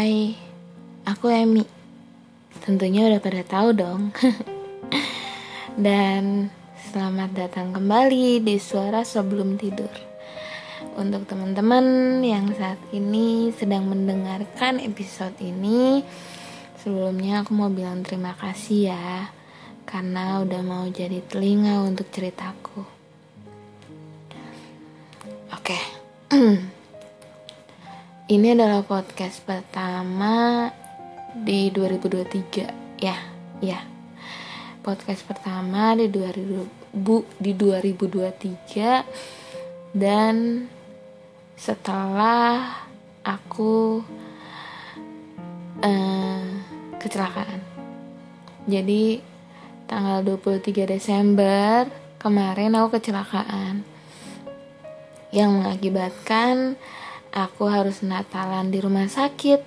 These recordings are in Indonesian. Hai, aku Emi. Tentunya udah pada tahu dong. Dan selamat datang kembali di Suara Sebelum Tidur. Untuk teman-teman yang saat ini sedang mendengarkan episode ini, sebelumnya aku mau bilang terima kasih ya, karena udah mau jadi telinga untuk ceritaku. Oke. Ini adalah podcast pertama di 2023 ya. Podcast pertama di 2023, dan setelah aku kecelakaan. Jadi tanggal 23 Desember kemarin aku kecelakaan yang mengakibatkan aku harus natalan di rumah sakit.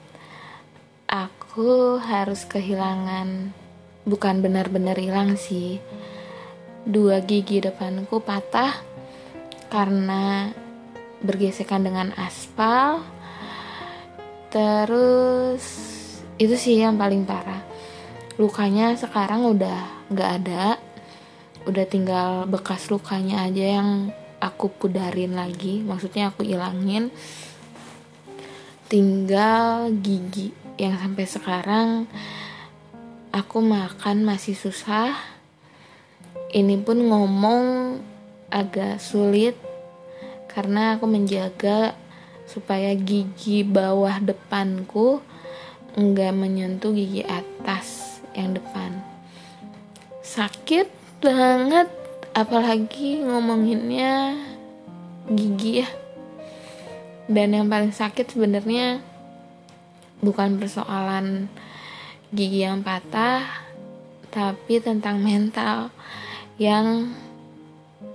Aku harus kehilangan, bukan benar-benar hilang sih, 2 gigi depanku patah karena bergesekan dengan aspal. Terus itu sih yang paling parah. Lukanya sekarang udah gak ada, udah tinggal bekas lukanya aja yang aku pudarin lagi, maksudnya aku ilangin. Tinggal gigi yang sampai sekarang aku makan masih susah. Ini pun ngomong agak sulit karena aku menjaga supaya gigi bawah depanku enggak menyentuh gigi atas yang depan. Sakit banget, apalagi ngomonginnya gigi ya. Dan yang paling sakit sebenarnya bukan persoalan gigi yang patah, tapi tentang mental yang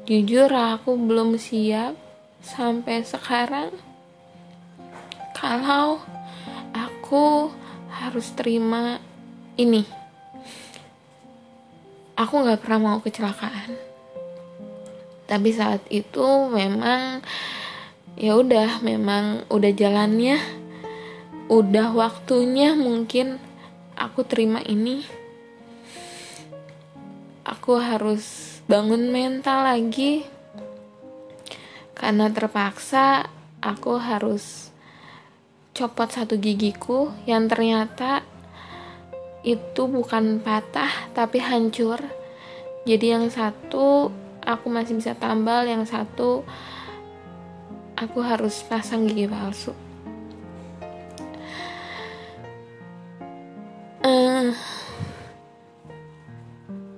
jujur aku belum siap sampai sekarang kalau aku harus terima ini. Aku gak pernah mau kecelakaan, tapi saat itu memang ya udah, memang udah jalannya, udah waktunya mungkin aku terima ini. Aku harus bangun mental lagi karena terpaksa aku harus copot satu gigiku yang ternyata itu bukan patah tapi hancur. Jadi yang satu aku masih bisa tambal, yang satu aku harus pasang gigi palsu.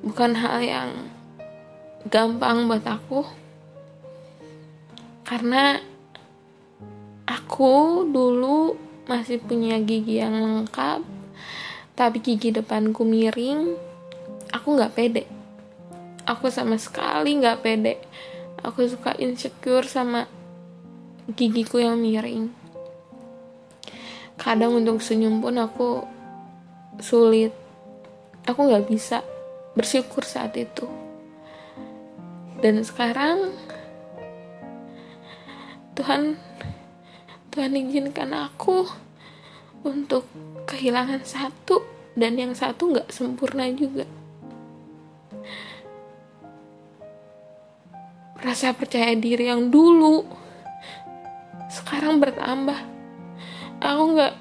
Bukan hal yang gampang buat aku, karena aku dulu masih punya gigi yang lengkap, tapi gigi depanku miring. Aku gak pede, aku sama sekali gak pede. Aku suka insecure sama gigiku yang miring. Kadang untuk senyum pun aku sulit. Aku gak bisa bersyukur saat itu. Dan sekarang Tuhan izinkan aku untuk kehilangan satu, dan yang satu gak sempurna juga. Rasa percaya diri yang dulu sekarang bertambah. Aku gak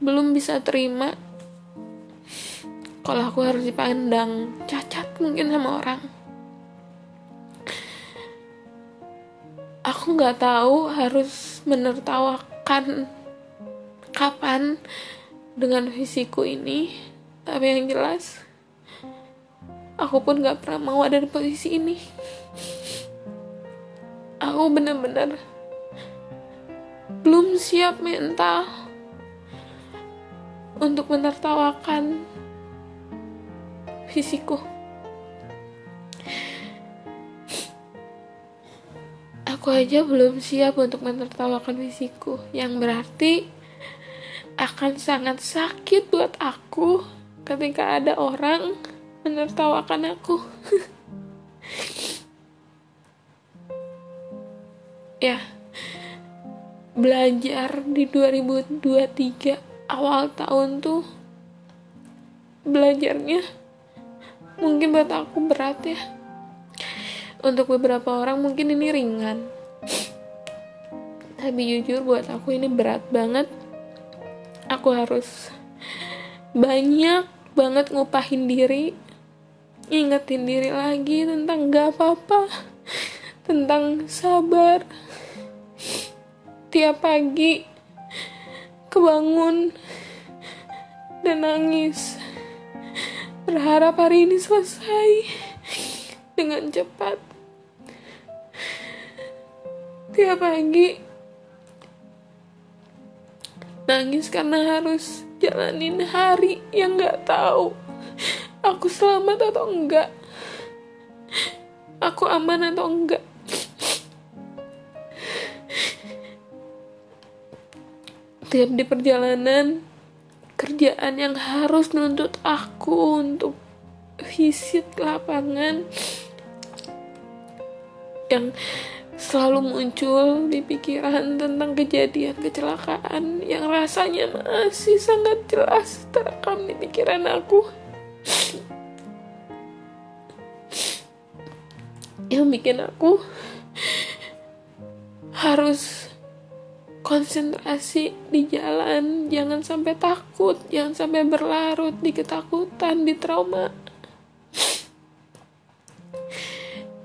belum bisa terima kalau aku harus dipandang cacat mungkin sama orang. Aku nggak tahu harus menertawakan kapan dengan visiku ini, tapi yang jelas aku pun nggak pernah mau ada di posisi ini. Aku benar-benar belum siap mental untuk menertawakan fisikku. Aku aja belum siap untuk menertawakan fisikku, yang berarti akan sangat sakit buat aku ketika ada orang menertawakan aku. ya belajar di 2023 awal tahun tuh belajarnya mungkin buat aku berat ya. Untuk beberapa orang mungkin ini ringan, tapi jujur buat aku ini berat banget. Aku harus banyak banget ngupahin diri, ingetin diri lagi tentang gak apa-apa, tentang sabar. Tiap pagi kebangun dan nangis, berharap hari ini selesai dengan cepat. Tiap pagi nangis karena harus jalanin hari yang gak tahu aku selamat atau enggak, aku aman atau enggak. Tiap di perjalanan kerjaan yang harus menuntut aku untuk visit lapangan yang selalu muncul di pikiran tentang kejadian kecelakaan yang rasanya masih sangat jelas terekam di pikiran aku, yang bikin aku harus konsentrasi di jalan, jangan sampai takut, jangan sampai berlarut di ketakutan, di trauma.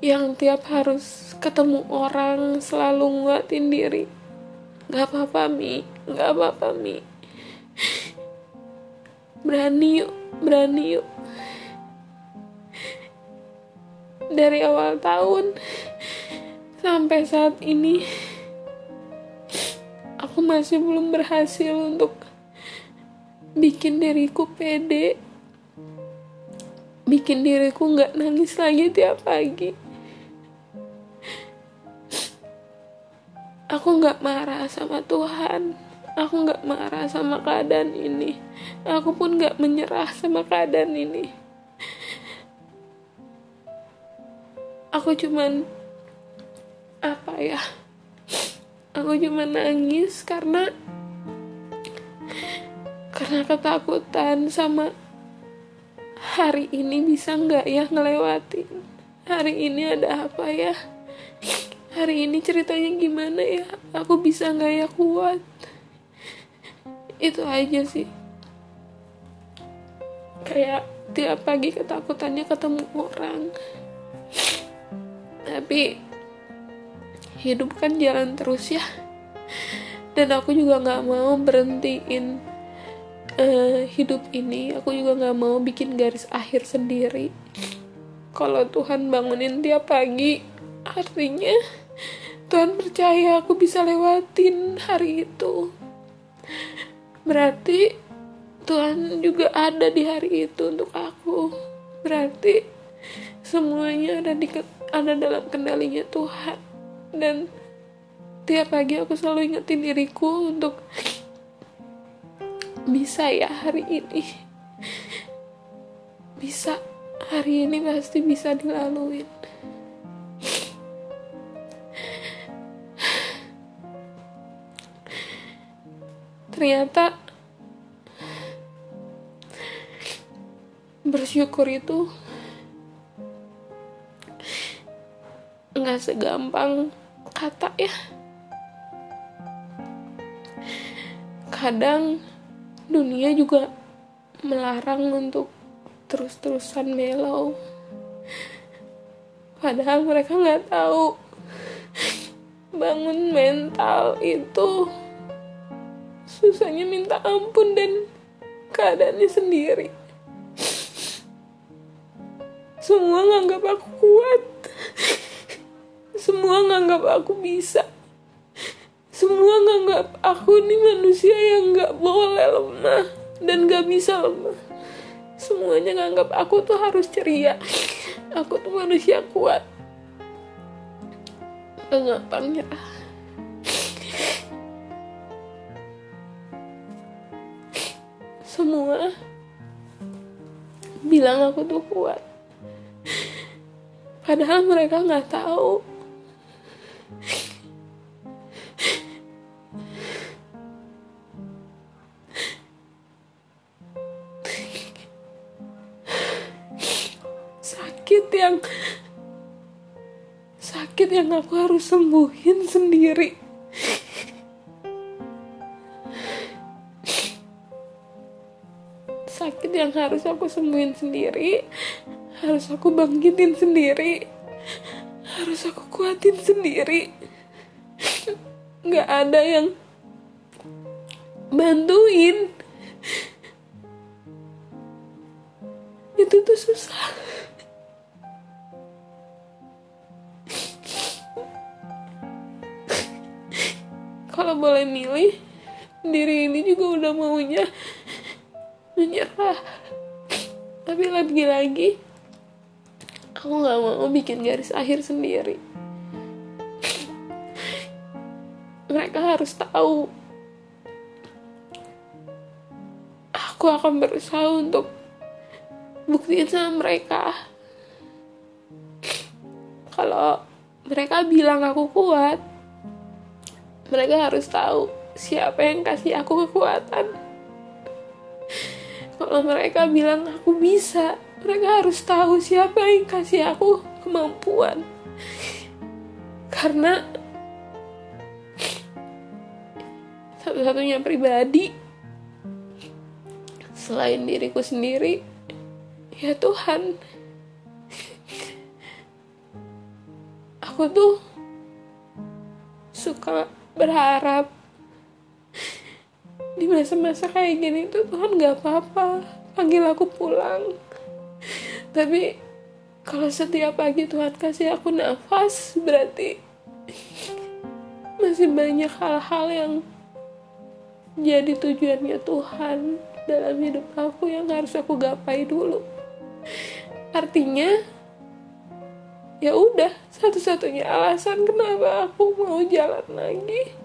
Yang tiap harus ketemu orang selalu nguatin diri, gak apa-apa Mi, berani yuk. Dari awal tahun sampai saat ini aku masih belum berhasil untuk bikin diriku pede, bikin diriku gak nangis lagi tiap pagi. Aku gak marah sama Tuhan, aku gak marah sama keadaan ini, aku pun gak menyerah sama keadaan ini. Aku cuman nangis karena ketakutan sama hari ini bisa gak ya ngelewatin, hari ini ada apa ya, hari ini ceritanya gimana ya, aku bisa gak ya kuat. Itu aja sih, kayak tiap pagi ketakutannya ketemu orang. Tapi hidup kan jalan terus ya, dan aku juga gak mau berhentiin hidup ini, aku juga gak mau bikin garis akhir sendiri. Kalau Tuhan bangunin tiap pagi, artinya Tuhan percaya aku bisa lewatin hari itu. Berarti Tuhan juga ada di hari itu untuk aku. Berarti semuanya ada dalam kendalinya Tuhan. Dan tiap pagi aku selalu ingetin diriku untuk bisa ya hari ini. Bisa, hari ini pasti bisa dilaluin. Ternyata bersyukur itu nggak segampang kata ya. Kadang dunia juga melarang untuk terus-terusan mellow, padahal mereka nggak tahu bangun mental itu susahnya minta ampun dan keadaannya sendiri. Semua nganggap aku kuat, semua nganggap aku bisa, semua nganggap aku nih manusia yang gak boleh lemah dan gak bisa lemah. Semuanya nganggap aku tuh harus ceria, aku tuh manusia kuat. Gampang nyerah. Semua bilang aku tuh kuat, padahal mereka nggak tahu sakit yang aku harus sembuhin sendiri. Sakit yang harus aku sembuhin sendiri, harus aku bangkitin sendiri, harus aku kuatin sendiri. Gak ada yang bantuin. Itu tuh susah. Kalau boleh milih, diri ini juga udah maunya menyerah. Tapi lagi-lagi aku gak mau bikin garis akhir sendiri. Mereka harus tahu aku akan berusaha untuk buktiin sama mereka. Kalau mereka bilang aku kuat, mereka harus tahu siapa yang kasih aku kekuatan. Kalau mereka bilang aku bisa, mereka harus tahu siapa yang kasih aku kemampuan. Karena satu-satunya pribadi selain diriku sendiri, ya Tuhan. Aku tuh suka berharap di masa-masa kayak gini tuh Tuhan gak apa-apa, panggil aku pulang. Tapi kalau setiap pagi Tuhan kasih aku nafas, berarti masih banyak hal-hal yang jadi tujuannya Tuhan dalam hidup aku yang harus aku gapai dulu. Artinya ya udah, satu-satunya alasan kenapa aku mau jalan lagi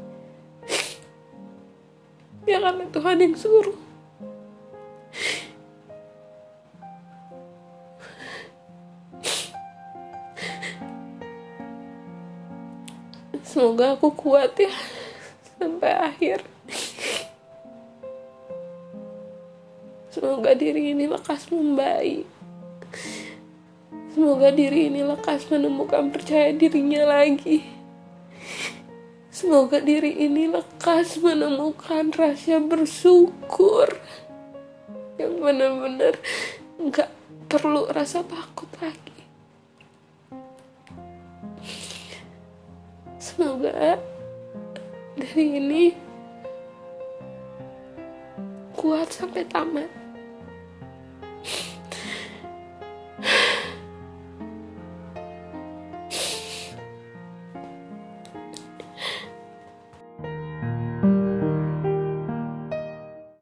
ya karena Tuhan yang suruh. Semoga aku kuat ya sampai akhir. Semoga diri ini lekas membaik. Semoga diri ini lekas menemukan percaya dirinya lagi. Semoga diri ini lekas menemukan rasa bersyukur yang benar-benar gak perlu rasa takut lagi. Semoga diri ini kuat sampai tamat.